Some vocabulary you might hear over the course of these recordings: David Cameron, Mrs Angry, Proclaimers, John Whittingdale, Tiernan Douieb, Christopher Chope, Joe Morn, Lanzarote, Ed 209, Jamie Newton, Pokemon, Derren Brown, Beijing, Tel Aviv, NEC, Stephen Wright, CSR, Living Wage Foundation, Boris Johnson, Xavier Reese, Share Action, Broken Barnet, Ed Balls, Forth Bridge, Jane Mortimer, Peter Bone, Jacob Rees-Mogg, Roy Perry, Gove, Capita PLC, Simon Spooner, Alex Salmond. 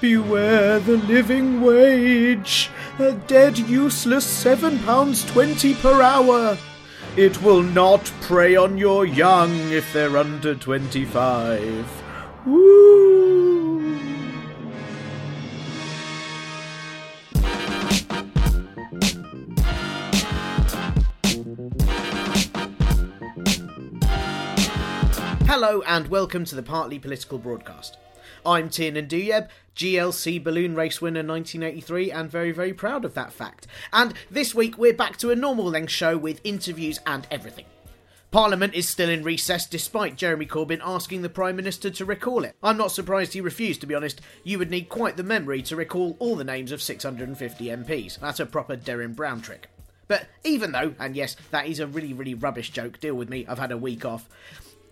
Beware the living wage, a dead useless £7.20 per hour. It will not prey on your young if they're under 25. Woo! Hello and welcome to the Partly Political Broadcast. I'm Tiernan Douieb, GLC balloon race winner 1983, and very, very proud of that fact. And this week we're back to a normal length show with interviews and everything. Parliament is still in recess despite Jeremy Corbyn asking the Prime Minister to recall it. I'm not surprised he refused, to be honest. You would need quite the memory to recall all the names of 650 MPs. That's a proper Derren Brown trick. But even though, and yes, that is a really, really rubbish joke, deal with me, I've had a week off.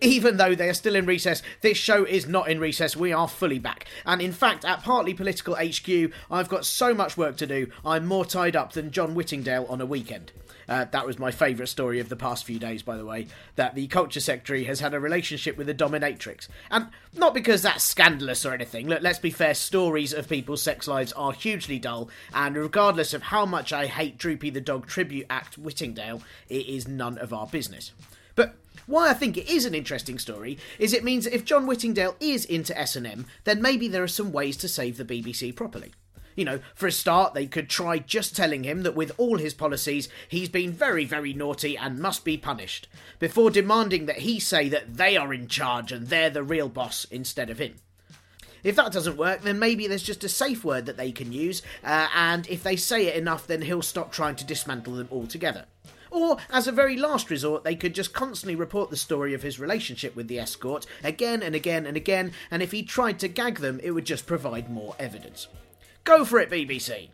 Even though they are still in recess, this show is not in recess, we are fully back. And in fact, at Partly Political HQ, I've got so much work to do, I'm more tied up than John Whittingdale on a weekend. That was my favourite story of the past few days, by the way, that the Culture Secretary has had a relationship with a dominatrix. And not because that's scandalous or anything. Look, let's be fair, stories of people's sex lives are hugely dull, and regardless of how much I hate Droopy the Dog Tribute Act Whittingdale, it is none of our business. But why I think it is an interesting story is it means that if John Whittingdale is into S&M, then maybe there are some ways to save the BBC properly. You know, for a start, they could try just telling him that with all his policies, he's been very, very naughty and must be punished, before demanding that he say that they are in charge and they're the real boss instead of him. If that doesn't work, then maybe there's just a safe word that they can use, and if they say it enough, then he'll stop trying to dismantle them altogether. Or, as a very last resort, they could just constantly report the story of his relationship with the escort again and again and again, and if he tried to gag them, it would just provide more evidence. Go for it, BBC!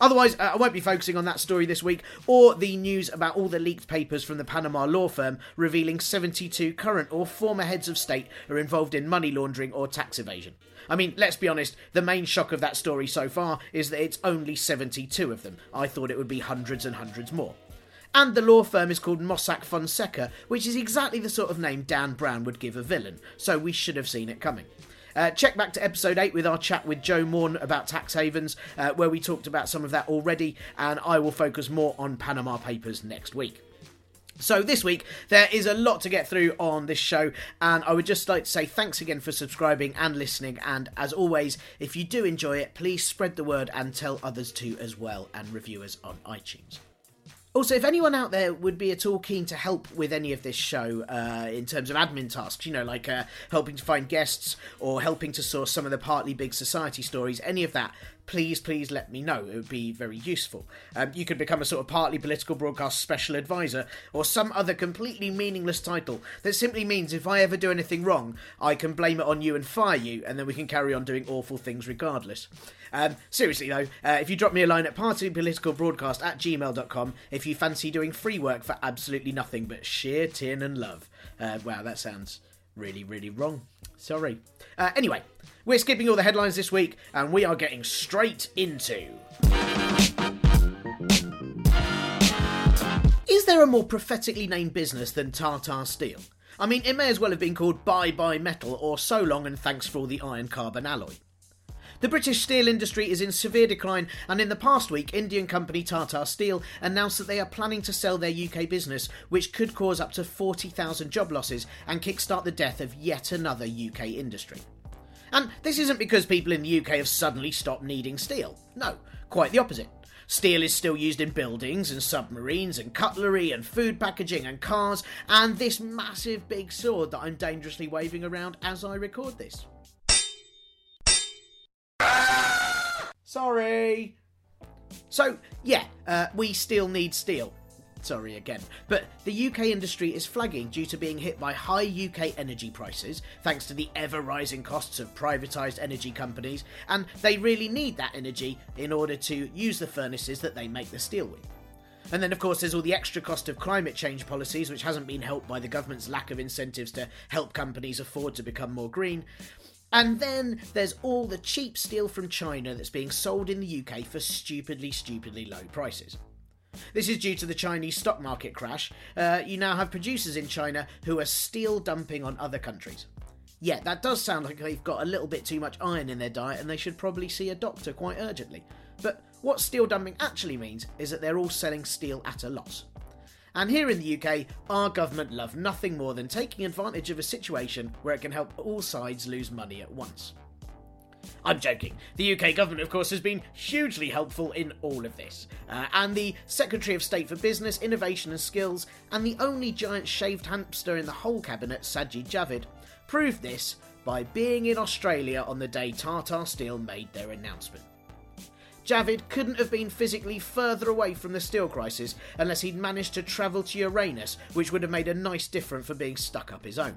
Otherwise, I won't be focusing on that story this week, or the news about all the leaked papers from the Panama law firm revealing 72 current or former heads of state are involved in money laundering or tax evasion. I mean, let's be honest, the main shock of that story so far is that it's only 72 of them. I thought it would be hundreds and hundreds more. And the law firm is called Mossack Fonseca, which is exactly the sort of name Dan Brown would give a villain, so we should have seen it coming. Check back to episode 8 with our chat with Joe Morn about tax havens, where we talked about some of that already, and I will focus more on Panama Papers next week. So this week, there is a lot to get through on this show, and I would just like to say thanks again for subscribing and listening, and as always, if you do enjoy it, please spread the word and tell others too as well, and review us on iTunes. Also, if anyone out there would be at all keen to help with any of this show in terms of admin tasks, you know, like helping to find guests or helping to source some of the Partly Big Society stories, any of that, please let me know. It would be very useful. You could become a sort of Partly Political Broadcast Special Advisor or some other completely meaningless title that simply means if I ever do anything wrong, I can blame it on you and fire you, and then we can carry on doing awful things regardless. Seriously, though, if you drop me a line at partypoliticalbroadcast@gmail.com if you fancy doing free work for absolutely nothing but sheer tin and love. Wow, that sounds really, really wrong. Sorry. Anyway, we're skipping all the headlines this week, and we are getting straight into... Is Is there a more prophetically named business than Tata Steel? I mean, it may as well have been called Bye Bye Metal or So Long and Thanks for all the Iron Carbon Alloy. The British steel industry is in severe decline, and in the past week, Indian company Tata Steel announced that they are planning to sell their UK business, which could cause up to 40,000 job losses and kickstart the death of yet another UK industry. And this isn't because people in the UK have suddenly stopped needing steel. No, quite the opposite. Steel is still used in buildings and submarines and cutlery and food packaging and cars, and this massive big sword that I'm dangerously waving around as I record this. Sorry. So, we still need steel. Sorry again. But the UK industry is flagging due to being hit by high UK energy prices, thanks to the ever-rising costs of privatised energy companies, and they really need that energy in order to use the furnaces that they make the steel with. And then, of course, there's all the extra cost of climate change policies, which hasn't been helped by the government's lack of incentives to help companies afford to become more green. And then there's all the cheap steel from China that's being sold in the UK for stupidly low prices. This is due to the Chinese stock market crash. You now have producers in China who are steel dumping on other countries. Yeah, that does sound like they've got a little bit too much iron in their diet and they should probably see a doctor quite urgently. But what steel dumping actually means is that they're all selling steel at a loss. And here in the UK, our government love nothing more than taking advantage of a situation where it can help all sides lose money at once. I'm joking. The UK government, of course, has been hugely helpful in all of this. And the Secretary of State for Business, Innovation and Skills, and the only giant shaved hamster in the whole cabinet, Sajid Javid, proved this by being in Australia on the day Tata Steel made their announcement. Javid couldn't have been physically further away from the steel crisis unless he'd managed to travel to Uranus, which would have made a nice difference for being stuck up his own.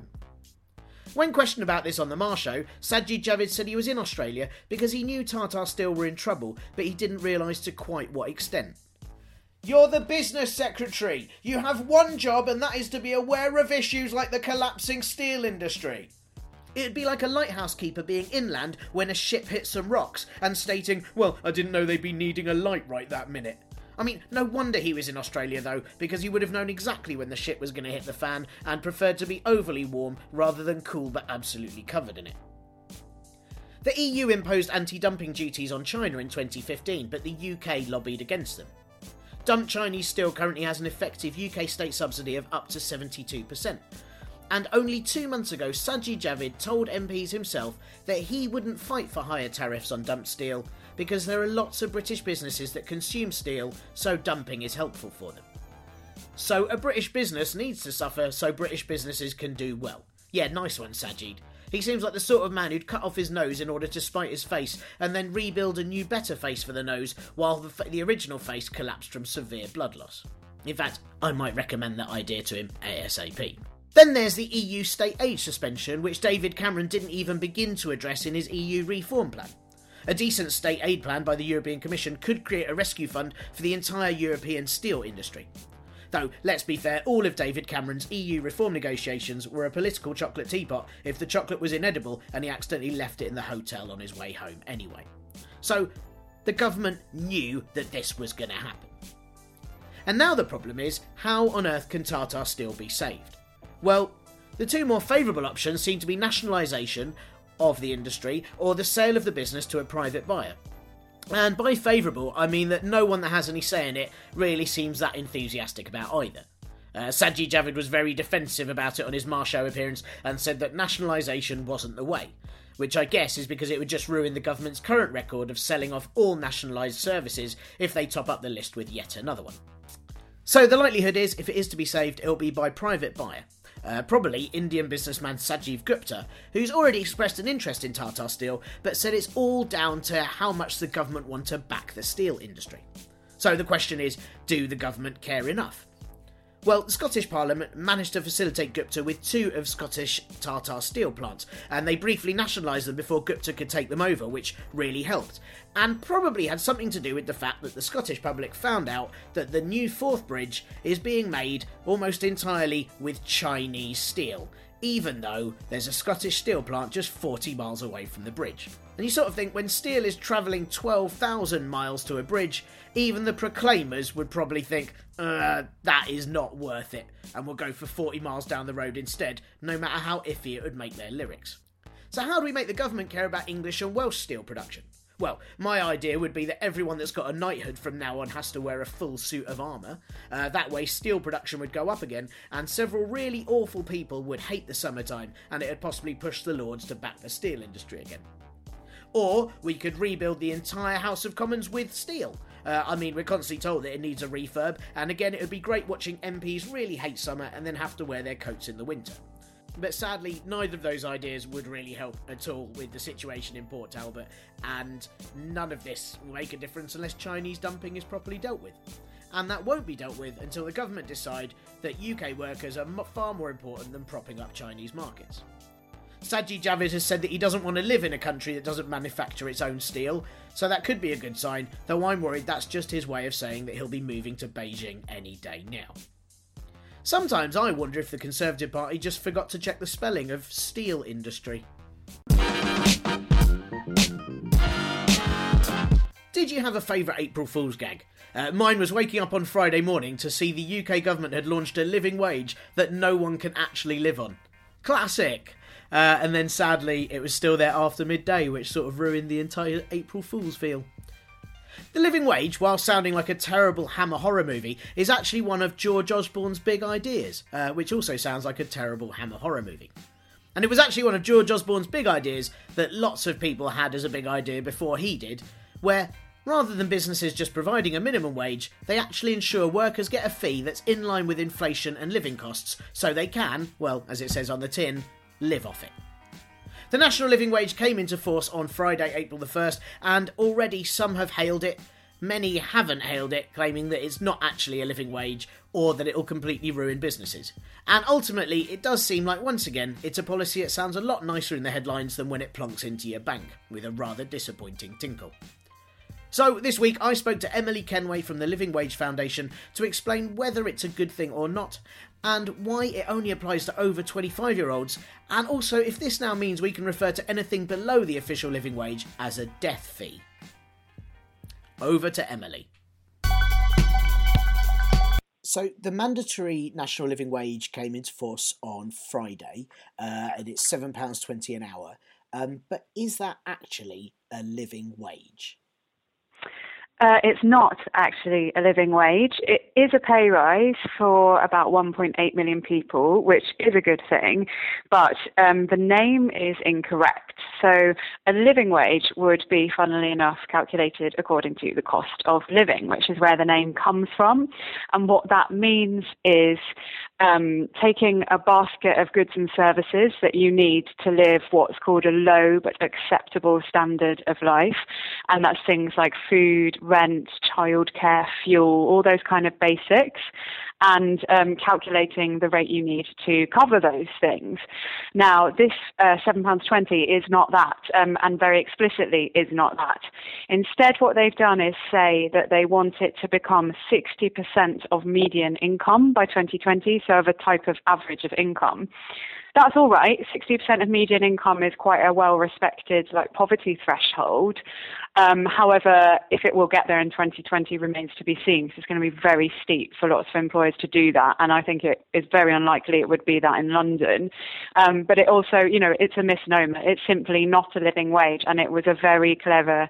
When questioned about this on the Mar Show, Sajid Javid said he was in Australia because he knew Tata Steel were in trouble, but he didn't realise to quite what extent. You're the business secretary. You have one job, and that is to be aware of issues like the collapsing steel industry. It'd be like a lighthouse keeper being inland when a ship hits some rocks and stating, well, I didn't know they'd be needing a light right that minute. I mean, no wonder he was in Australia though, because he would have known exactly when the ship was going to hit the fan and preferred to be overly warm rather than cool but absolutely covered in it. The EU imposed anti-dumping duties on China in 2015, but the UK lobbied against them. Dumped Chinese steel currently has an effective UK state subsidy of up to 72%. And only 2 months ago, Sajid Javid told MPs himself that he wouldn't fight for higher tariffs on dumped steel because there are lots of British businesses that consume steel, so dumping is helpful for them. So a British business needs to suffer so British businesses can do well. Yeah, nice one, Sajid. He seems like the sort of man who'd cut off his nose in order to spite his face and then rebuild a new better face for the nose while the original face collapsed from severe blood loss. In fact, I might recommend that idea to him ASAP. Then there's the EU state aid suspension, which David Cameron didn't even begin to address in his EU reform plan. A decent state aid plan by the European Commission could create a rescue fund for the entire European steel industry. Though, let's be fair, all of David Cameron's EU reform negotiations were a political chocolate teapot if the chocolate was inedible and he accidentally left it in the hotel on his way home anyway. So, the government knew that this was going to happen. And now the problem is, how on earth can Tata Steel be saved? Well, the two more favourable options seem to be nationalisation of the industry or the sale of the business to a private buyer. And by favourable, I mean that no one that has any say in it really seems that enthusiastic about either. Sajid Javid was very defensive about it on his Mar Show appearance and said that nationalisation wasn't the way, which I guess is because it would just ruin the government's current record of selling off all nationalised services if they top up the list with yet another one. So the likelihood is, if it is to be saved, it'll be by private buyer. Probably Indian businessman Sanjeev Gupta, who's already expressed an interest in Tata Steel, but said it's all down to how much the government want to back the steel industry. So the question is, do the government care enough? Well, the Scottish Parliament managed to facilitate Gupta with two of Scottish Tata Steel plants, and they briefly nationalised them before Gupta could take them over, which really helped, and probably had something to do with the fact that the Scottish public found out that the new Forth Bridge is being made almost entirely with Chinese steel, even though there's a Scottish steel plant just 40 miles away from the bridge. And you sort of think, when steel is travelling 12,000 miles to a bridge, even the Proclaimers would probably think, that is not worth it, and will go for 40 miles down the road instead, no matter how iffy it would make their lyrics. So how do we make the government care about English and Welsh steel production? Well, my idea would be that everyone that's got a knighthood from now on has to wear a full suit of armour. That way steel production would go up again, and several really awful people would hate the summertime, and it would possibly push the Lords to back the steel industry again. Or we could rebuild the entire House of Commons with steel. We're constantly told that it needs a refurb, and again it would be great watching MPs really hate summer and then have to wear their coats in the winter. But sadly, neither of those ideas would really help at all with the situation in Port Talbot, and none of this will make a difference unless Chinese dumping is properly dealt with. And that won't be dealt with until the government decide that UK workers are far more important than propping up Chinese markets. Sajid Javid has said that he doesn't want to live in a country that doesn't manufacture its own steel, so that could be a good sign, though I'm worried that's just his way of saying that he'll be moving to Beijing any day now. Sometimes I wonder if the Conservative Party just forgot to check the spelling of steel industry. Did you have a favourite April Fool's gag? Mine was waking up on Friday morning to see the UK government had launched a living wage that no one can actually live on. Classic! And then sadly it was still there after midday, which sort of ruined the entire April Fool's feel. The Living Wage, while sounding like a terrible Hammer horror movie, is actually one of George Osborne's big ideas, which also sounds like a terrible Hammer horror movie. And it was actually one of George Osborne's big ideas that lots of people had as a big idea before he did, where, rather than businesses just providing a minimum wage, they actually ensure workers get a fee that's in line with inflation and living costs, so they can, well, as it says on the tin, live off it. The National Living Wage came into force on Friday, April the 1st, and already some have hailed it. Many haven't hailed it, claiming that it's not actually a living wage, or that it'll completely ruin businesses. And ultimately, it does seem like, once again, it's a policy that sounds a lot nicer in the headlines than when it plonks into your bank, with a rather disappointing tinkle. So, this week I spoke to Emily Kenway from the Living Wage Foundation to explain whether it's a good thing or not, and why it only applies to over 25-year-olds, and also if this now means we can refer to anything below the official living wage as a death fee. Over to Emily. So, the mandatory national living wage came into force on Friday, and it's £7.20 an hour, but is that actually a living wage? It's not actually a living wage. It is a pay rise for about 1.8 million people, which is a good thing, but the name is incorrect. So a living wage would be, funnily enough, calculated according to the cost of living, which is where the name comes from. And what that means is taking a basket of goods and services that you need to live what's called a low but acceptable standard of life, and that's things like food, rent, childcare, fuel, all those kind of basics, and calculating the rate you need to cover those things. Now, this £7.20 is not that, and very explicitly is not that. Instead, what they've done is say that they want it to become 60% of median income by 2020, so of a type of average of income. That's all right. 60% of median income is quite a well-respected poverty threshold. However, if it will get there in 2020 remains to be seen, because it's going to be very steep for lots of employers to do that. And I think it is very unlikely it would be that in London. But it also, it's a misnomer. It's simply not a living wage. And it was a very clever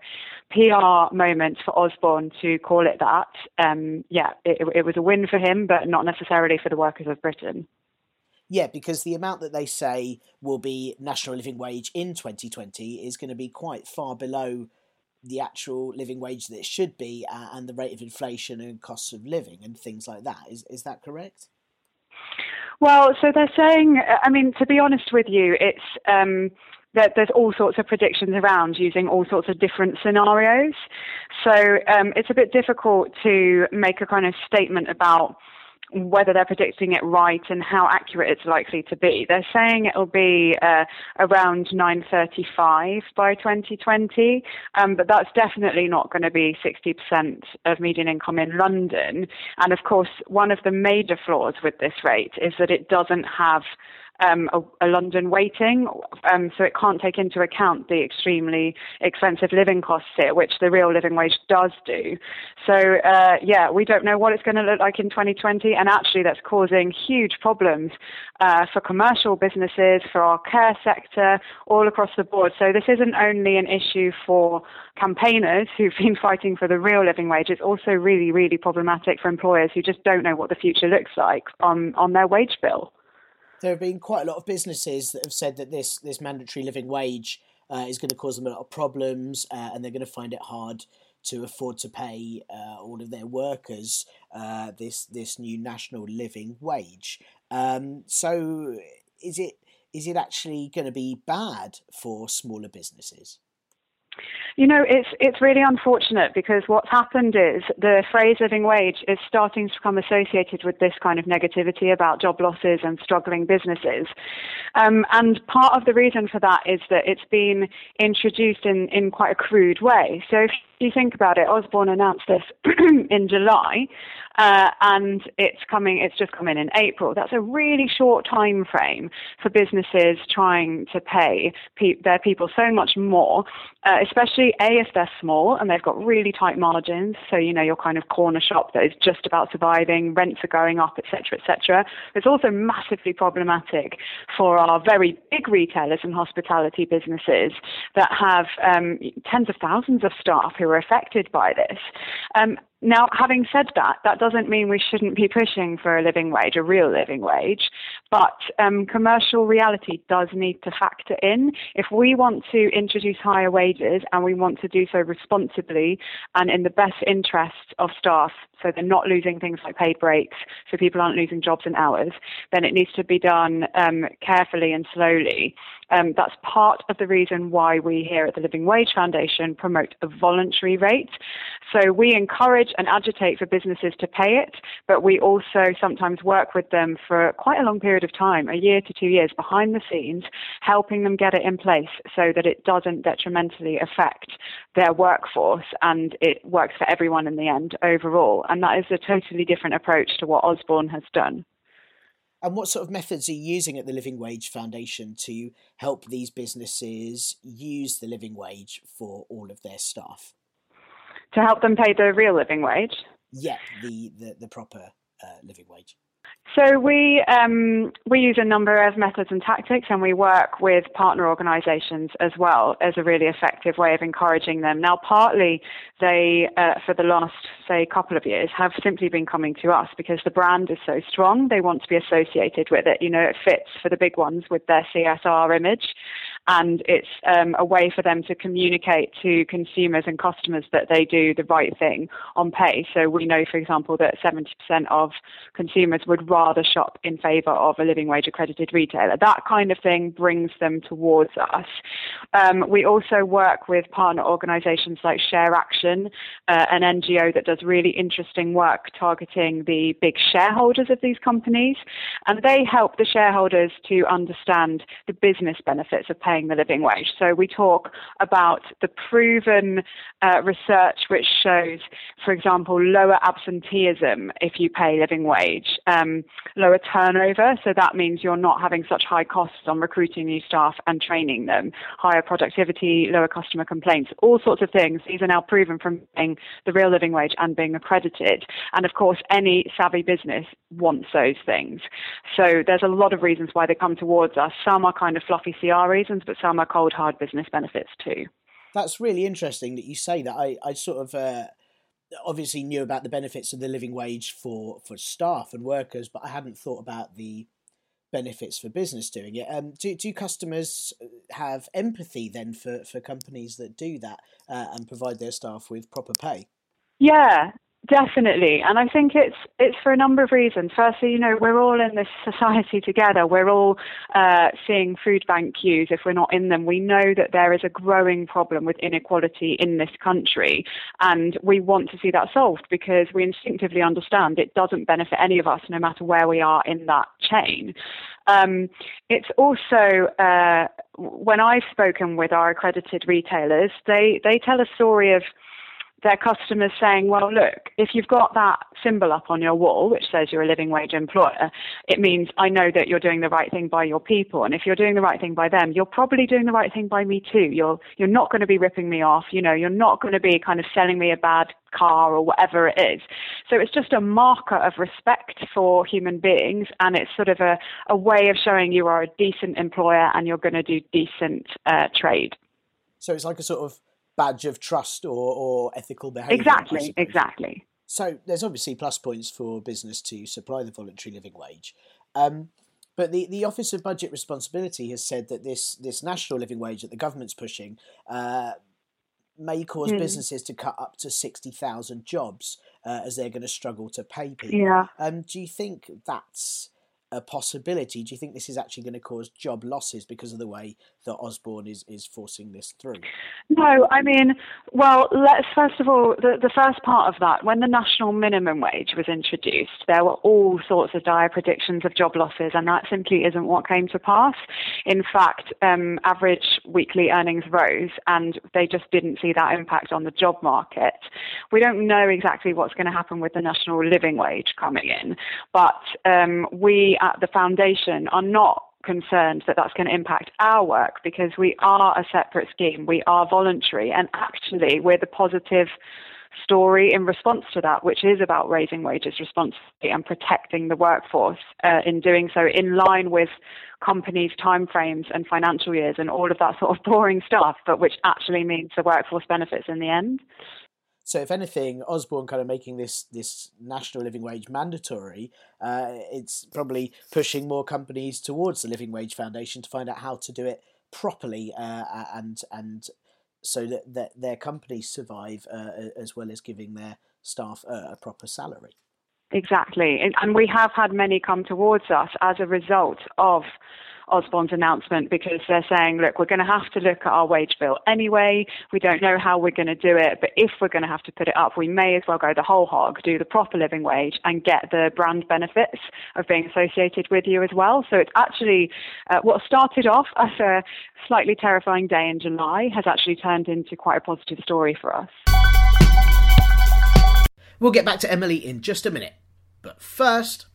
PR moment for Osborne to call it that. It was a win for him, but not necessarily for the workers of Britain. Yeah, because the amount that they say will be national living wage in 2020 is going to be quite far below the actual living wage that it should be, and the rate of inflation and costs of living and things like that. Is that correct? Well, so they're saying, to be honest with you, it's... that there's all sorts of predictions around using all sorts of different scenarios. So it's a bit difficult to make a kind of statement about whether they're predicting it right and how accurate it's likely to be. They're saying it'll be around 9.35 by 2020, but that's definitely not going to be 60% of median income in London. And of course, one of the major flaws with this rate is that it doesn't have a London waiting, so it can't take into account the extremely expensive living costs here, which the real living wage does do. So, yeah, we don't know what it's going to look like in 2020, and actually that's causing huge problems for commercial businesses, for our care sector, all across the board. So this isn't only an issue for campaigners who've been fighting for the real living wage, it's also really, really problematic for employers who just don't know what the future looks like on their wage bill. There have been quite a lot of businesses that have said that this mandatory living wage is going to cause them a lot of problems, and they're going to find it hard to afford to pay all of their workers this new national living wage. So is it actually going to be bad for smaller businesses? You know, it's really unfortunate, because what's happened is the phrase living wage is starting to become associated with this kind of negativity about job losses and struggling businesses. And part of the reason for that is that it's been introduced in quite a crude way. So if you think about it, Osborne announced this in July, and it's just come in April. That's a really short time frame for businesses trying to pay their people so much more, especially if they're small and they've got really tight margins. So, you know, your kind of corner shop that is just about surviving, rents are going up, etc., etc. It's also massively problematic for our very big retailers and hospitality businesses that have tens of thousands of staff who are affected by this. Now, having said that, that doesn't mean we shouldn't be pushing for a living wage, a real living wage, but commercial reality does need to factor in. If we want to introduce higher wages and we want to do so responsibly and in the best interests of staff, so they're not losing things like paid breaks, so people aren't losing jobs and hours, then it needs to be done carefully and slowly. That's part of the reason why we here at the Living Wage Foundation promote a voluntary rate. So we encourage and agitate for businesses to pay it, but we also sometimes work with them for quite a long period of time, a year to 2 years behind the scenes, helping them get it in place so that it doesn't detrimentally affect their workforce and it works for everyone in the end overall. And that is a totally different approach to what Osborne has done. And what sort of methods are you using at the Living Wage Foundation to help these businesses use the living wage for all of their staff? To help them pay the real living wage? Yeah, the proper living wage. So we use a number of methods and tactics, and we work with partner organisations as well as a really effective way of encouraging them. Now, partly they, for the last, say, couple of years, have simply been coming to us because the brand is so strong. They want to be associated with it. You know, it fits for the big ones with their CSR image, and it's a way for them to communicate to consumers and customers that they do the right thing on pay. So we know, for example, that 70% of consumers would rather shop in favour of a living wage accredited retailer. That kind of thing brings them towards us. We also work with partner organisations like Share Action, an NGO that does really interesting work targeting the big shareholders of these companies, and they help the shareholders to understand the business benefits of paying the living wage. So we talk about the proven research which shows, for example, lower absenteeism if you pay living wage, lower turnover, so that means you're not having such high costs on recruiting new staff and training them, higher productivity, lower customer complaints, all sorts of things. These are now proven from paying the real living wage and being accredited. And of course, any savvy business wants those things. So there's a lot of reasons why they come towards us. Some are kind of fluffy CR reasons, but some are cold, hard business benefits too. That's really interesting that you say that. I sort of... obviously knew about the benefits of the living wage for staff and workers, but I hadn't thought about the benefits for business doing it. Do customers have empathy then for companies that do that and provide their staff with proper pay? Yeah. Definitely. And I think it's for a number of reasons. Firstly, you know, we're all in this society together. We're all seeing food bank queues. If we're not in them, we know that there is a growing problem with inequality in this country. And we want to see that solved because we instinctively understand it doesn't benefit any of us, no matter where we are in that chain. It's also, when I've spoken with our accredited retailers, they tell a story of their customers saying, well, look, if you've got that symbol up on your wall, which says you're a living wage employer, it means I know that you're doing the right thing by your people. And if you're doing the right thing by them, you're probably doing the right thing by me too. You're not going to be ripping me off. You know, you're not going to be kind of selling me a bad car or whatever it is. So it's just a marker of respect for human beings. And it's sort of a way of showing you are a decent employer and you're going to do decent trade. So it's like a sort of badge of trust or ethical behaviour. Exactly, exactly. So there's obviously plus points for business to supply the voluntary living wage. But the Office of Budget Responsibility has said that this national living wage that the government's pushing may cause businesses to cut up to 60,000 jobs as they're going to struggle to pay people. Yeah. Do you think that's a possibility? Do you think this is actually going to cause job losses because of the way that Osborne is forcing this through? No, I mean, well, let's first of all, the first part of that, when the national minimum wage was introduced, there were all sorts of dire predictions of job losses, and that simply isn't what came to pass. In fact, average weekly earnings rose, and they just didn't see that impact on the job market. We don't know exactly what's going to happen with the national living wage coming in, but we at the foundation are not concerned that that's going to impact our work, because we are a separate scheme. We are voluntary, and actually we're the positive story in response to that, which is about raising wages responsibly and protecting the workforce in doing so, in line with companies' timeframes and financial years and all of that sort of boring stuff, but which actually means the workforce benefits in the end. So if anything, Osborne kind of making this national living wage mandatory, it's probably pushing more companies towards the Living Wage Foundation to find out how to do it properly and so that their companies survive as well as giving their staff a proper salary. Exactly. And we have had many come towards us as a result of Osborne's announcement, because they're saying, look, we're going to have to look at our wage bill anyway. We don't know how we're going to do it, but if we're going to have to put it up, we may as well go the whole hog, do the proper living wage and get the brand benefits of being associated with you as well. So it's actually what started off as a slightly terrifying day in July has actually turned into quite a positive story for us. We'll get back to Emily in just a minute, but first...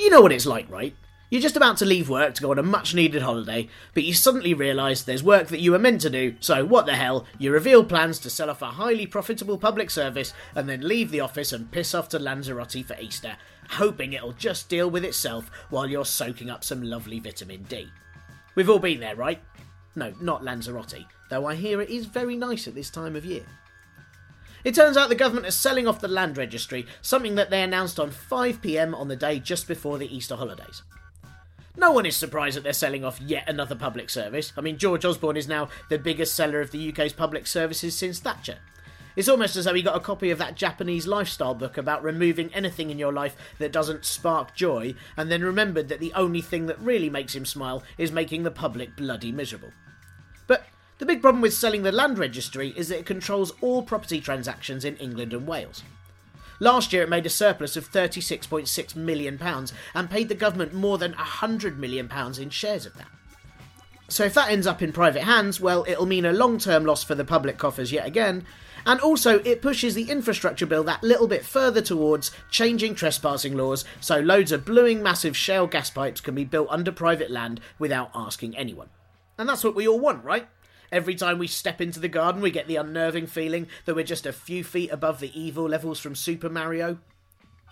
You know what it's like, right? You're just about to leave work to go on a much-needed holiday, but you suddenly realise there's work that you were meant to do, so what the hell, you reveal plans to sell off a highly profitable public service and then leave the office and piss off to Lanzarote for Easter, hoping it'll just deal with itself while you're soaking up some lovely vitamin D. We've all been there, right? No, not Lanzarote, though I hear it is very nice at this time of year. It turns out the government is selling off the land registry, something that they announced on 5pm on the day just before the Easter holidays. No one is surprised that they're selling off yet another public service. I mean, George Osborne is now the biggest seller of the UK's public services since Thatcher. It's almost as though he got a copy of that Japanese lifestyle book about removing anything in your life that doesn't spark joy, and then remembered that the only thing that really makes him smile is making the public bloody miserable. But the big problem with selling the land registry is that it controls all property transactions in England and Wales. Last year it made a surplus of £36.6 million and paid the government more than £100 million in shares of that. So if that ends up in private hands, well, it'll mean a long-term loss for the public coffers yet again, and also it pushes the infrastructure bill that little bit further towards changing trespassing laws so loads of blooming massive shale gas pipes can be built under private land without asking anyone. And that's what we all want, right? Every time we step into the garden, we get the unnerving feeling that we're just a few feet above the evil levels from Super Mario.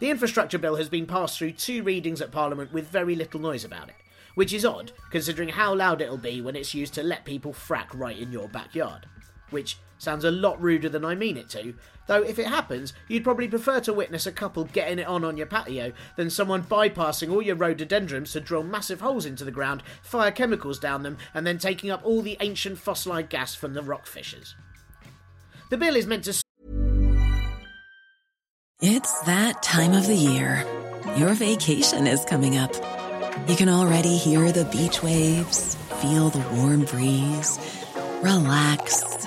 The infrastructure bill has been passed through two readings at Parliament with very little noise about it, which is odd, considering how loud it'll be when it's used to let people frack right in your backyard. Which sounds a lot ruder than I mean it to, though if it happens, you'd probably prefer to witness a couple getting it on your patio than someone bypassing all your rhododendrons to drill massive holes into the ground, fire chemicals down them, and then taking up all the ancient fossilised gas from the rock fissures. The bill is meant to... It's that time of the year. Your vacation is coming up. You can already hear the beach waves, feel the warm breeze... Relax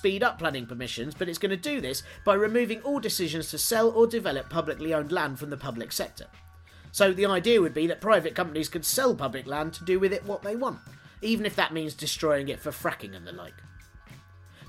Speed up planning permissions, but it's going to do this by removing all decisions to sell or develop publicly owned land from the public sector. So the idea would be that private companies could sell public land to do with it what they want, even if that means destroying it for fracking and the like.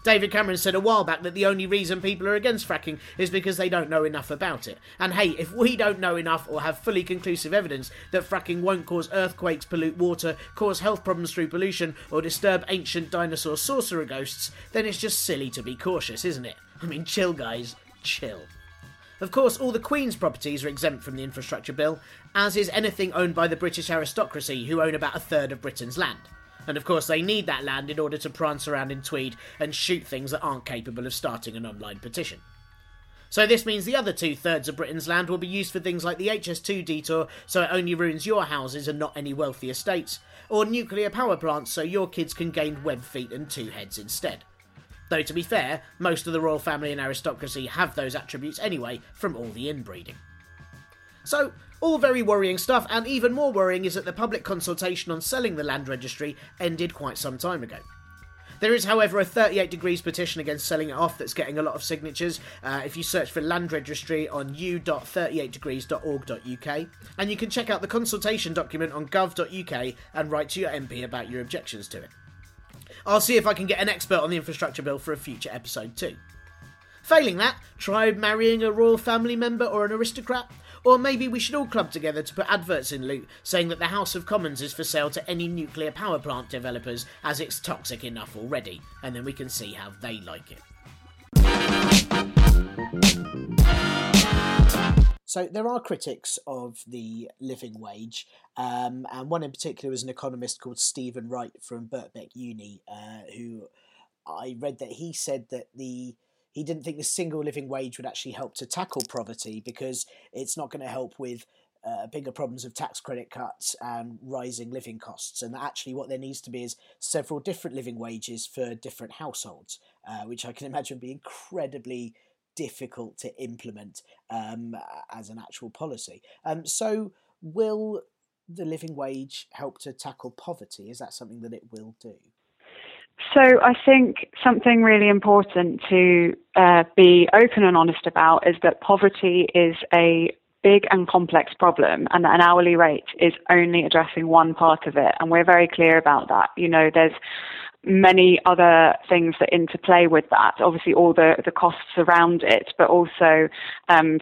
David Cameron said a while back that the only reason people are against fracking is because they don't know enough about it. And hey, if we don't know enough or have fully conclusive evidence that fracking won't cause earthquakes, pollute water, cause health problems through pollution, or disturb ancient dinosaur sorcerer ghosts, then it's just silly to be cautious, isn't it? I mean, chill guys, chill. Of course, all the Queen's properties are exempt from the infrastructure bill, as is anything owned by the British aristocracy, who own about a third of Britain's land. And of course they need that land in order to prance around in tweed and shoot things that aren't capable of starting an online petition. So this means the other two-thirds of Britain's land will be used for things like the HS2 detour, so it only ruins your houses and not any wealthy estates, or nuclear power plants so your kids can gain web feet and two heads instead. Though to be fair, most of the royal family and aristocracy have those attributes anyway from all the inbreeding. So, all very worrying stuff, and even more worrying is that the public consultation on selling the land registry ended quite some time ago. There is, however, a 38 degrees petition against selling it off that's getting a lot of signatures if you search for land registry on u.38degrees.org.uk, and you can check out the consultation document on gov.uk and write to your MP about your objections to it. I'll see if I can get an expert on the infrastructure bill for a future episode too. Failing that, try marrying a royal family member or an aristocrat. Or maybe we should all club together to put adverts in Loot saying that the House of Commons is for sale to any nuclear power plant developers as it's toxic enough already, and then we can see how they like it. So there are critics of the living wage, and one in particular is an economist called Stephen Wright from Birkbeck Uni, who I read that he said that he didn't think the single living wage would actually help to tackle poverty because it's not going to help with bigger problems of tax credit cuts and rising living costs. And that actually what there needs to be is several different living wages for different households, which I can imagine be incredibly difficult to implement as an actual policy. So will the living wage help to tackle poverty? Is that something that it will do? So I think something really important to be open and honest about is that poverty is a big and complex problem, and that an hourly rate is only addressing one part of it. And we're very clear about that. You know, there's many other things that interplay with that. Obviously, all the costs around it, but also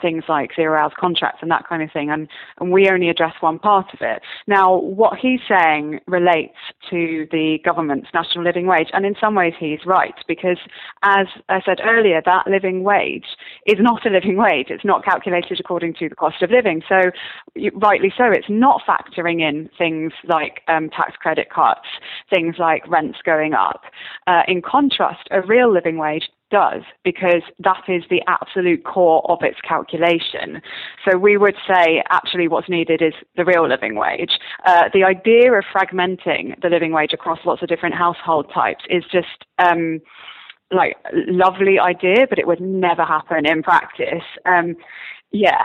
things like zero-hours contracts and that kind of thing. And we only address one part of it. Now, what he's saying relates to the government's national living wage. And in some ways, he's right, because as I said earlier, that living wage is not a living wage. It's not calculated according to the cost of living. So, rightly so, it's not factoring in things like tax credit cuts, things like rents going up. In contrast, a real living wage does, because that is the absolute core of its calculation. So we would say actually what's needed is the real living wage. The idea of fragmenting the living wage across lots of different household types is just like lovely idea, but it would never happen in practice. Yeah.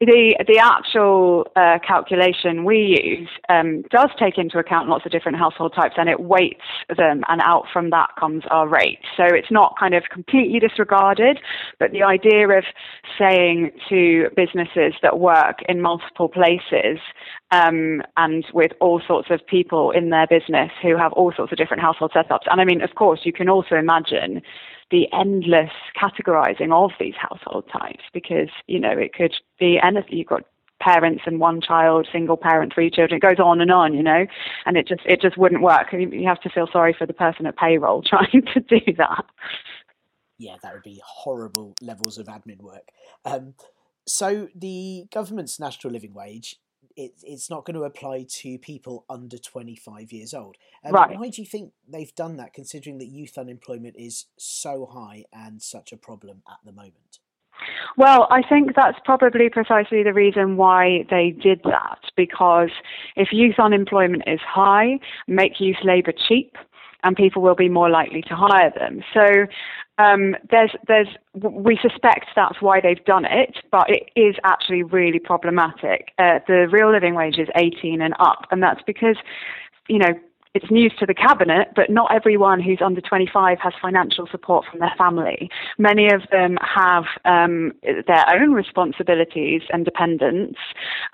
The actual calculation we use does take into account lots of different household types, and it weights them, and out from that comes our rate. So it's not kind of completely disregarded, but the idea of saying to businesses that work in multiple places and with all sorts of people in their business who have all sorts of different household setups. And I mean, of course, you can also imagine the endless categorizing of these household types, because, you know, it could be anything. You've got parents and one child, single parent, three children. It goes on, you know, and it just wouldn't work. You have to feel sorry for the person at payroll trying to do that. Yeah, that would be horrible levels of admin work. So the government's national living wage, it's not going to apply to people under 25 years old. Right. Why do you think they've done that, considering that youth unemployment is so high and such a problem at the moment? Well, I think that's probably precisely the reason why they did that, because if youth unemployment is high, make youth labour cheap, and people will be more likely to hire them. So we suspect that's why they've done it, but it is actually really problematic. The real living wage is 18 and up, and that's because, you know, it's news to the cabinet, but not everyone who's under 25 has financial support from their family. Many of them have their own responsibilities and dependents,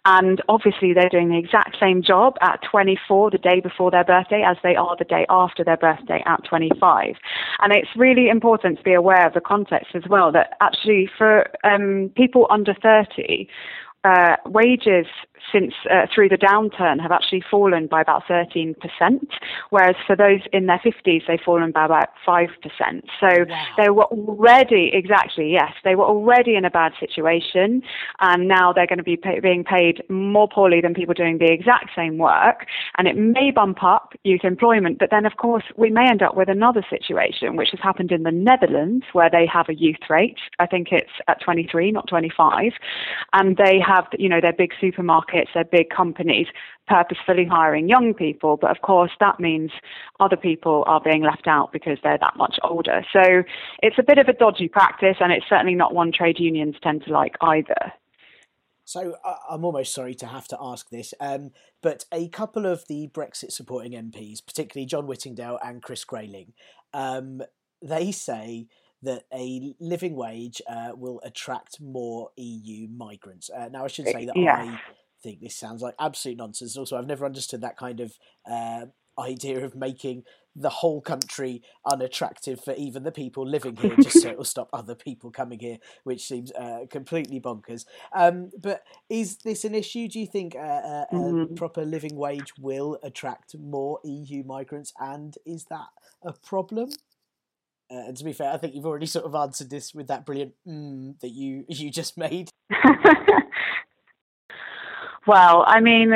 and obviously they're doing the exact same job at 24, the day before their birthday, as they are the day after their birthday at 25. And it's really important to be aware of the context as well, that actually for people under 30, wages since through the downturn have actually fallen by about 13%, whereas for those in their 50s, they've fallen by about 5%. So wow. They were already, exactly, yes, they were already in a bad situation, and now they're going to be being paid more poorly than people doing the exact same work, and it may bump up youth employment, but then, of course, we may end up with another situation, which has happened in the Netherlands, where they have a youth rate. I think it's at 23, not 25, and they have, you know, their big supermarkets, their big companies purposefully hiring young people, but of course that means other people are being left out because they're that much older. So it's a bit of a dodgy practice, and it's certainly not one trade unions tend to like either. So I'm almost sorry to have to ask this, but a couple of the Brexit supporting MPs, particularly John Whittingdale and Chris Grayling, they say that a living wage will attract more EU migrants. Now, I should say that I think this sounds like absolute nonsense. Also, I've never understood that kind of idea of making the whole country unattractive for even the people living here, just so it will stop other people coming here, which seems completely bonkers. But is this an issue? Do you think a proper living wage will attract more EU migrants? And is that a problem? And to be fair, I think you've already sort of answered this with that brilliant that you just made. Well, I mean,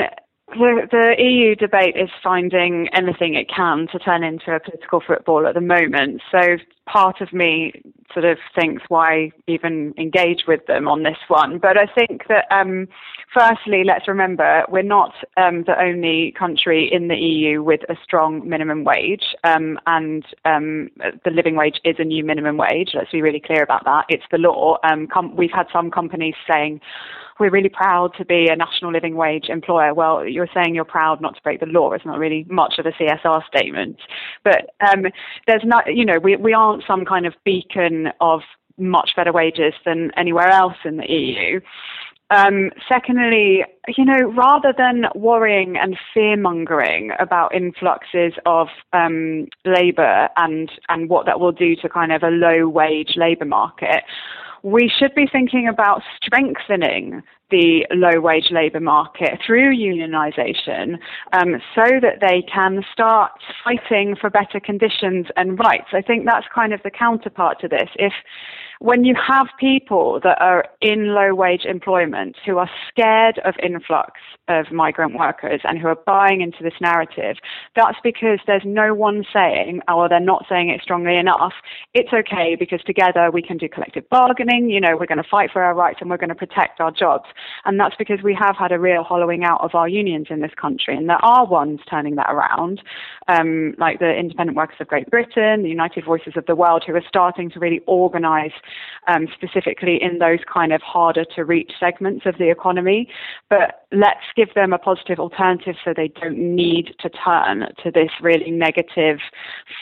the EU debate is finding anything it can to turn into a political football at the moment. So part of me sort of thinks, why even engage with them on this one? But I think that firstly, let's remember we're not the only country in the EU with a strong minimum wage, and the living wage is a new minimum wage. Let's be really clear about that. It's the law. We've had some companies saying, we're really proud to be a national living wage employer. Well, you're saying you're proud not to break the law. It's not really much of a CSR statement. But there's not, you know, we aren't some kind of beacon of much better wages than anywhere else in the EU. Secondly, you know, rather than worrying and fear-mongering about influxes of labour and what that will do to kind of a low-wage labour market, we should be thinking about strengthening the low-wage labour market through unionisation, so that they can start fighting for better conditions and rights. I think that's kind of the counterpart to this. If when you have people that are in low-wage employment who are scared of influx of migrant workers and who are buying into this narrative, that's because there's no one saying, or they're not saying it strongly enough, it's okay because together we can do collective bargaining, you know, we're going to fight for our rights and we're going to protect our jobs. And that's because we have had a real hollowing out of our unions in this country. And there are ones turning that around, like the Independent Workers of Great Britain, the United Voices of the World, who are starting to really organise specifically in those kind of harder to reach segments of the economy. But let's give them a positive alternative so they don't need to turn to this really negative,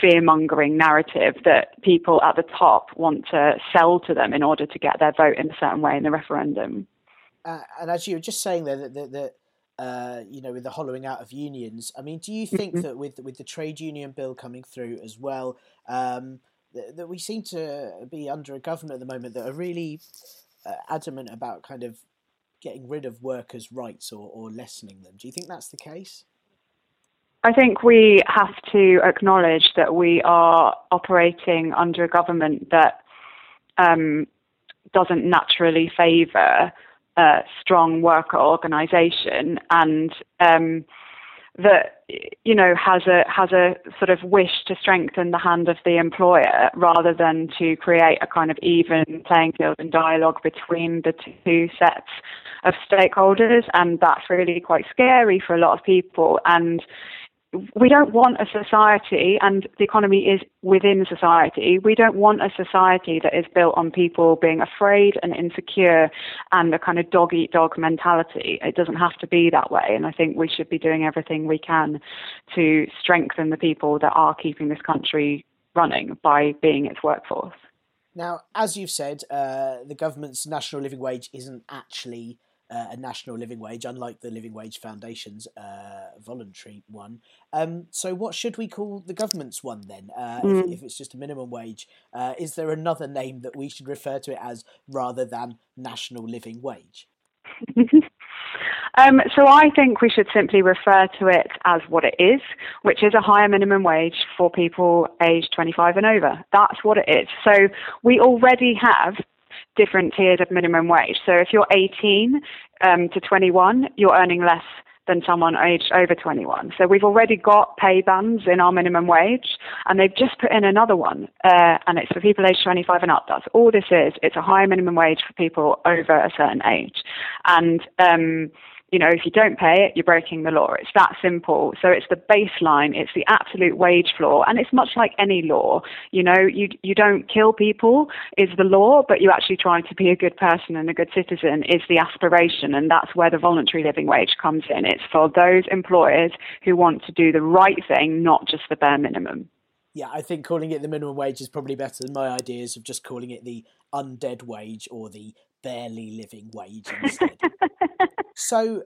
fear-mongering narrative that people at the top want to sell to them in order to get their vote in a certain way in the referendum. And as you were just saying there, that with the hollowing out of unions, I mean, do you think that with the trade union bill coming through as well, that we seem to be under a government at the moment that are really adamant about kind of getting rid of workers' rights or lessening them? Do you think that's the case? I think we have to acknowledge that we are operating under a government that doesn't naturally favour strong worker organisation, and that, you know, has a sort of wish to strengthen the hand of the employer rather than to create a kind of even playing field and dialogue between the two sets of stakeholders. And that's really quite scary for a lot of people. And we don't want a society, and the economy is within society, we don't want a society that is built on people being afraid and insecure and a kind of dog-eat-dog mentality. It doesn't have to be that way, and I think we should be doing everything we can to strengthen the people that are keeping this country running by being its workforce. Now, as you've said, the government's national living wage isn't actually a national living wage, unlike the Living Wage Foundation's voluntary one. So what should we call the government's one then, if it's just a minimum wage? Is there another name that we should refer to it as rather than national living wage? So I think we should simply refer to it as what it is, which is a higher minimum wage for people aged 25 and over. That's what it is. So we already have different tiers of minimum wage. So if you're 18 to 21, you're earning less than someone aged over 21. So we've already got pay bands in our minimum wage, and they've just put in another one, and it's for people aged 25 and up. That's all this is. It's a higher minimum wage for people over a certain age. And you know, if you don't pay it, you're breaking the law. It's that simple. So it's the baseline. It's the absolute wage floor. And it's much like any law. You know, you don't kill people is the law, but you actually try to be a good person and a good citizen is the aspiration. And that's where the voluntary living wage comes in. It's for those employers who want to do the right thing, not just the bare minimum. Yeah, I think calling it the minimum wage is probably better than my ideas of just calling it the undead wage or the barely living wage instead. So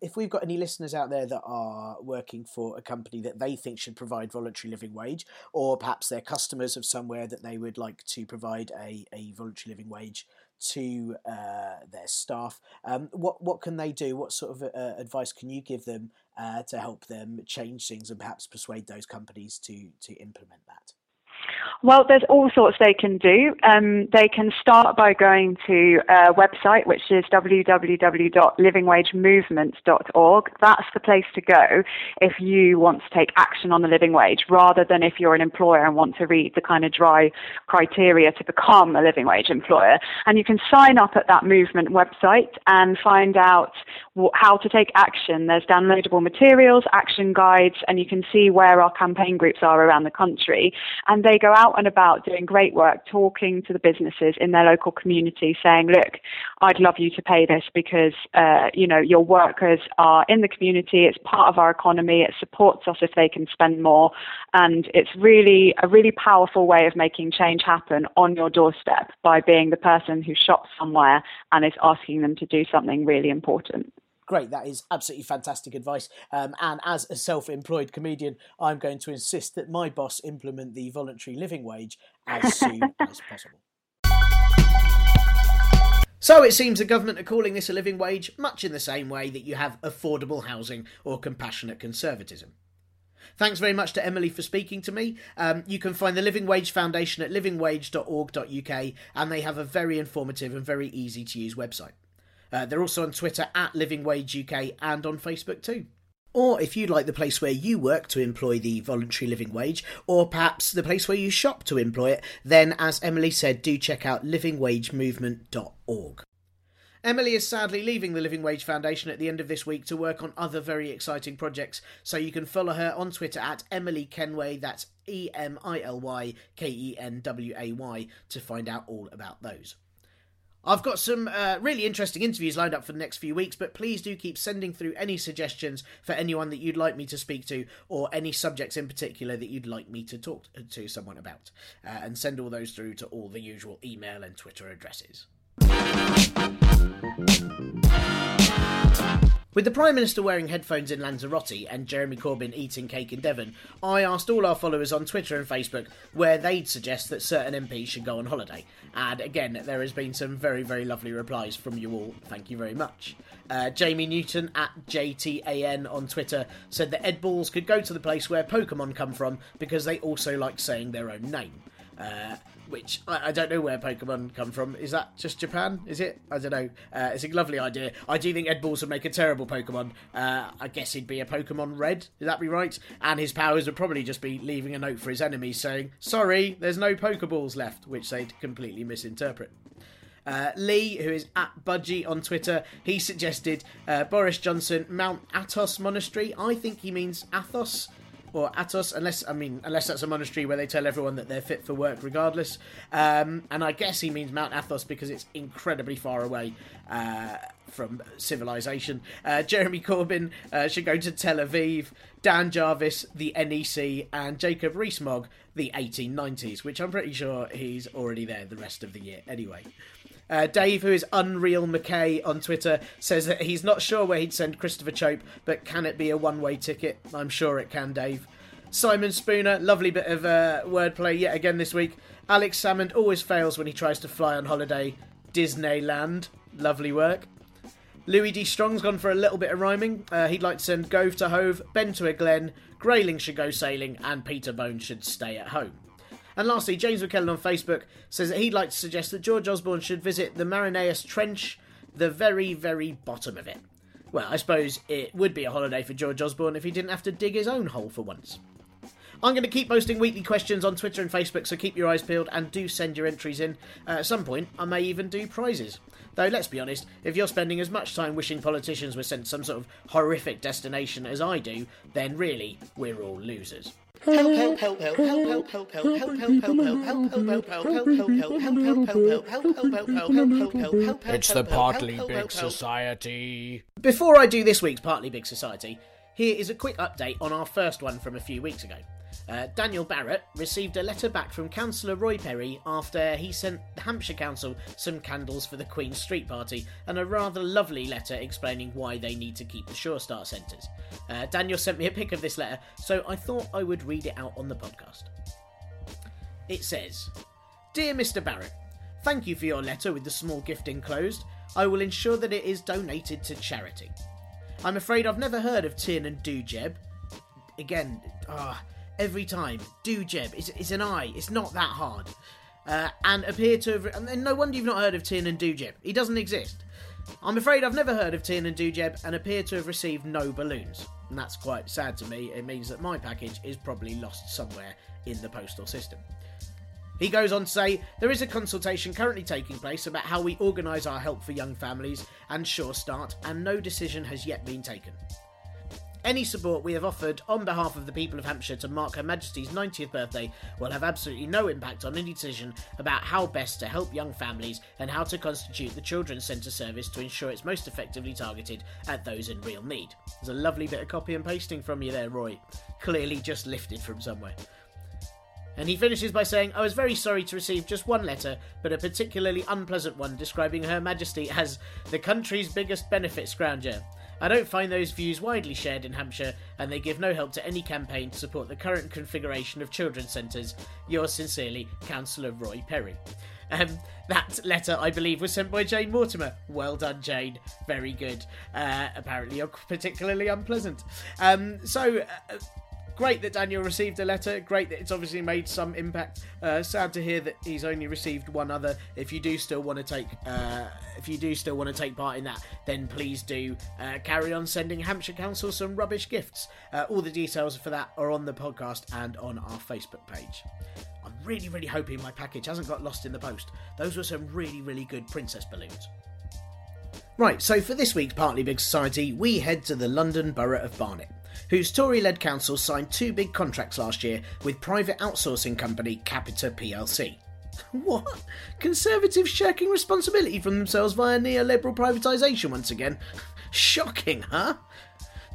if we've got any listeners out there that are working for a company that they think should provide voluntary living wage, or perhaps they're customers of somewhere that they would like to provide a voluntary living wage to their staff, what can they do? What sort of advice can you give them to help them change things and perhaps persuade those companies to implement that? Well, there's all sorts they can do. They can start by going to a website, which is www.livingwagemovement.org. That's the place to go if you want to take action on the living wage, rather than if you're an employer and want to read the kind of dry criteria to become a living wage employer. And you can sign up at that movement website and find out how to take action. There's downloadable materials, action guides, and you can see where our campaign groups are around the country. And they go out and about doing great work, talking to the businesses in their local community, saying, look, I'd love you to pay this because, you know, your workers are in the community. It's part of our economy. It supports us if they can spend more. And it's really a really powerful way of making change happen on your doorstep by being the person who shops somewhere and is asking them to do something really important. Great, that is absolutely fantastic advice. And as a self-employed comedian, I'm going to insist that my boss implement the voluntary living wage as soon as possible. So it seems the government are calling this a living wage much in the same way that you have affordable housing or compassionate conservatism. Thanks very much to Emily for speaking to me. You can find the Living Wage Foundation at livingwage.org.uk, and they have a very informative and very easy to use website. They're also on Twitter at Living Wage UK and on Facebook too. Or if you'd like the place where you work to employ the voluntary living wage, or perhaps the place where you shop to employ it, then as Emily said, do check out livingwagemovement.org. Emily is sadly leaving the Living Wage Foundation at the end of this week to work on other very exciting projects, so you can follow her on Twitter at Emily Kenway, that's EmilykKenway, to find out all about those. I've got some really interesting interviews lined up for the next few weeks, but please do keep sending through any suggestions for anyone that you'd like me to speak to, or any subjects in particular that you'd like me to talk to someone about. And send all those through to all the usual email and Twitter addresses. With the Prime Minister wearing headphones in Lanzarote and Jeremy Corbyn eating cake in Devon, I asked all our followers on Twitter and Facebook where they'd suggest that certain MPs should go on holiday. And again, there has been some very, very lovely replies from you all. Thank you very much. Jamie Newton at JTAN on Twitter said that Ed Balls could go to the place where Pokemon come from because they also like saying their own name. Which I don't know where Pokemon come from. Is that just Japan? Is it? I don't know. It's a lovely idea. I do think Ed Balls would make a terrible Pokemon. I guess he'd be a Pokemon Red. Would that be right? And his powers would probably just be leaving a note for his enemies saying, "Sorry, there's no Pokeballs left," which they'd completely misinterpret. Lee, who is at Budgie on Twitter, he suggested Boris Johnson, Mount Athos Monastery. I think he means Athos. Or Athos, unless that's a monastery where they tell everyone that they're fit for work regardless. And I guess he means Mount Athos because it's incredibly far away from civilization. Jeremy Corbyn should go to Tel Aviv. Dan Jarvis, the NEC, and Jacob Rees-Mogg, the 1890s, which I'm pretty sure he's already there the rest of the year anyway. Dave, who is Unreal McKay on Twitter, says that he's not sure where he'd send Christopher Chope, but can it be a one-way ticket? I'm sure it can, Dave. Simon Spooner, lovely bit of wordplay yet again this week. Alex Salmond always fails when he tries to fly on holiday. Disneyland. Lovely work. Louis D. Strong's gone for a little bit of rhyming. He'd like to send Gove to Hove, Ben to a Glen, Grayling should go sailing, and Peter Bone should stay at home. And lastly, James McKellen on Facebook says that he'd like to suggest that George Osborne should visit the Marineus Trench, the very, very bottom of it. Well, I suppose it would be a holiday for George Osborne if he didn't have to dig his own hole for once. I'm going to keep posting weekly questions on Twitter and Facebook, so keep your eyes peeled and do send your entries in. At some point, I may even do prizes. Though, let's be honest, if you're spending as much time wishing politicians were sent some sort of horrific destination as I do, then really, we're all losers. It's the Partly Big Society. Before I do this week's Partly Big Society, here is a quick update on our first one from a few weeks ago. Daniel Barrett received a letter back from Councillor Roy Perry after he sent the Hampshire Council some candles for the Queen's Street Party and a rather lovely letter explaining why they need to keep the Sure Start centres. Daniel sent me a pic of this letter, so I thought I would read it out on the podcast. It says, "Dear Mr Barrett, thank you for your letter with the small gift enclosed. I will ensure that it is donated to charity. I'm afraid I've never heard of Tiernan Douieb." Again, every time. Douieb. It's an I. It's not that hard. And appear to have... And no wonder you've not heard of Tiernan Douieb. He doesn't exist. "I'm afraid I've never heard of Tiernan Douieb and appear to have received no balloons." And that's quite sad to me. It means that my package is probably lost somewhere in the postal system. He goes on to say, "There is a consultation currently taking place about how we organise our help for young families and Sure Start, and no decision has yet been taken. Any support we have offered on behalf of the people of Hampshire to mark Her Majesty's 90th birthday will have absolutely no impact on any decision about how best to help young families and how to constitute the Children's Centre service to ensure it's most effectively targeted at those in real need." There's a lovely bit of copy and pasting from you there, Roy. Clearly just lifted from somewhere. And he finishes by saying, "I was very sorry to receive just one letter, but a particularly unpleasant one describing Her Majesty as the country's biggest benefit scrounger. I don't find those views widely shared in Hampshire, and they give no help to any campaign to support the current configuration of children's centres. Yours sincerely, Councillor Roy Perry." That letter, I believe, was sent by Jane Mortimer. Well done, Jane. Very good. Apparently you're particularly unpleasant. Great that Daniel received a letter, great that it's obviously made some impact. Sad to hear that he's only received one other. If you do still want to take part in that, then please do carry on sending Hampshire Council some rubbish gifts. All the details for that are on the podcast and on our Facebook page. I'm really, really hoping my package hasn't got lost in the post. Those were some really, really good princess balloons. Right, so for this week's Partly Big Society, we head to the London Borough of Barnet, whose Tory-led council signed two big contracts last year with private outsourcing company Capita PLC. What? Conservatives shirking responsibility from themselves via neoliberal privatisation once again? Shocking, huh?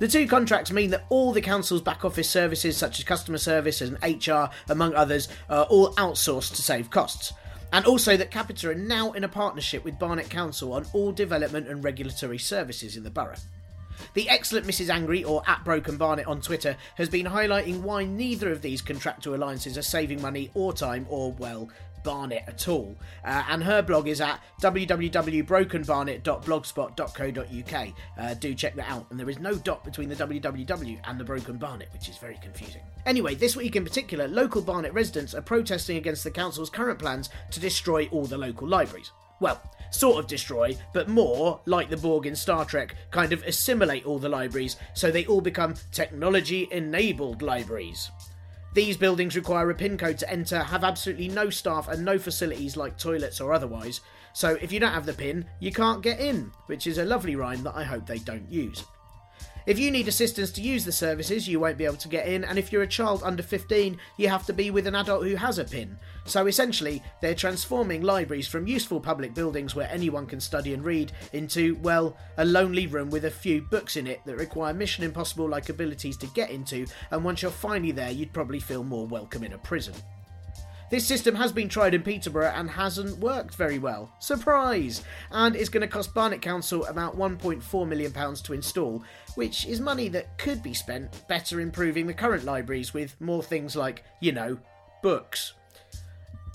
The two contracts mean that all the council's back office services such as customer service and HR, among others, are all outsourced to save costs. And also that Capita are now in a partnership with Barnet Council on all development and regulatory services in the borough. The excellent Mrs Angry, or @BrokenBarnet on Twitter, has been highlighting why neither of these contractual alliances are saving money or time or, well, Barnet at all. And her blog is at www.brokenbarnet.blogspot.co.uk. Do check that out. And there is no dot between the www and the Broken Barnet, which is very confusing. Anyway, this week in particular, local Barnet residents are protesting against the council's current plans to destroy all the local libraries. Well, sort of destroy, but more, like the Borg in Star Trek, kind of assimilate all the libraries so they all become technology-enabled libraries. These buildings require a PIN code to enter, have absolutely no staff and no facilities like toilets or otherwise, so if you don't have the PIN, you can't get in, which is a lovely rhyme that I hope they don't use. If you need assistance to use the services, you won't be able to get in, and if you're a child under 15, you have to be with an adult who has a PIN. So essentially, they're transforming libraries from useful public buildings where anyone can study and read into, well, a lonely room with a few books in it that require Mission Impossible-like abilities to get into, and once you're finally there, you'd probably feel more welcome in a prison. This system has been tried in Peterborough and hasn't worked very well. Surprise! And it's going to cost Barnet Council about £1.4 million to install, which is money that could be spent better improving the current libraries with more things like, you know, books.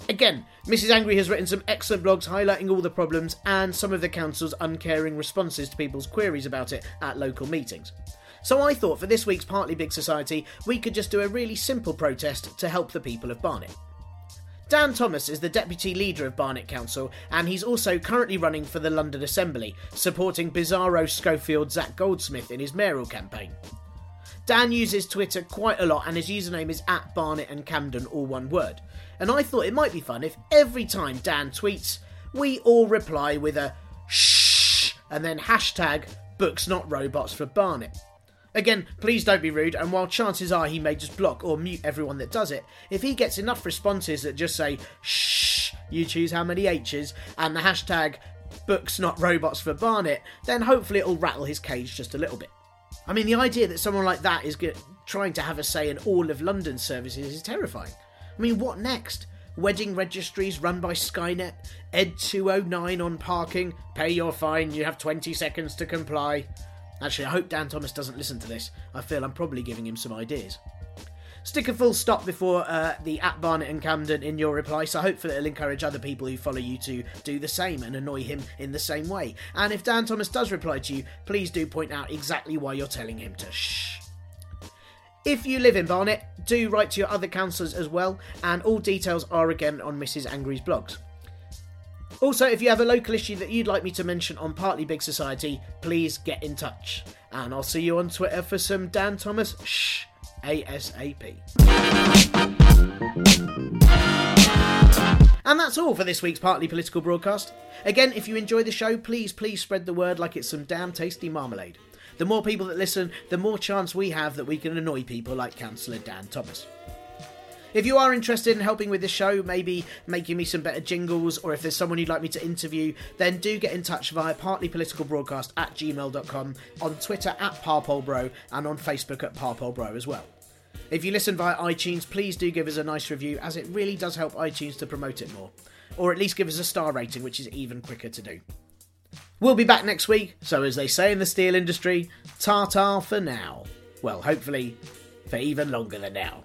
Again, Mrs Angry has written some excellent blogs highlighting all the problems and some of the council's uncaring responses to people's queries about it at local meetings. So I thought for this week's Partly Big Society, we could just do a really simple protest to help the people of Barnet. Dan Thomas is the deputy leader of Barnet Council, and he's also currently running for the London Assembly, supporting Bizarro Schofield Zach Goldsmith in his mayoral campaign. Dan uses Twitter quite a lot, and his username is @BarnetandCamden, all one word. And I thought it might be fun if every time Dan tweets, we all reply with a shh, and then #BooksNotRobots for Barnet. Again, please don't be rude, and while chances are he may just block or mute everyone that does it, if he gets enough responses that just say, shh, you choose how many H's, and the #BooksNotRobots for Barnet, then hopefully it'll rattle his cage just a little bit. I mean, the idea that someone like that is trying to have a say in all of London's services is terrifying. I mean, what next? Wedding registries run by Skynet, Ed 209 on parking, pay your fine, you have 20 seconds to comply. Actually, I hope Dan Thomas doesn't listen to this. I feel I'm probably giving him some ideas. Stick a full stop before the @BarnetandCamden in your reply, so hopefully it'll encourage other people who follow you to do the same and annoy him in the same way. And if Dan Thomas does reply to you, please do point out exactly why you're telling him to shh. If you live in Barnet, do write to your other councillors as well, and all details are again on Mrs Angry's blogs. Also, if you have a local issue that you'd like me to mention on Partly Big Society, please get in touch. And I'll see you on Twitter for some Dan Thomas shh ASAP. And that's all for this week's Partly Political broadcast. Again, if you enjoy the show, please spread the word like it's some damn tasty marmalade. The more people that listen, the more chance we have that we can annoy people like Councillor Dan Thomas. If you are interested in helping with the show, maybe making me some better jingles, or if there's someone you'd like me to interview, then do get in touch via partlypoliticalbroadcast@gmail.com, on Twitter @parpolbro, and on Facebook @parpolbro as well. If you listen via iTunes, please do give us a nice review, as it really does help iTunes to promote it more. Or at least give us a star rating, which is even quicker to do. We'll be back next week, so as they say in the steel industry, ta-ta for now. Well, hopefully, for even longer than now.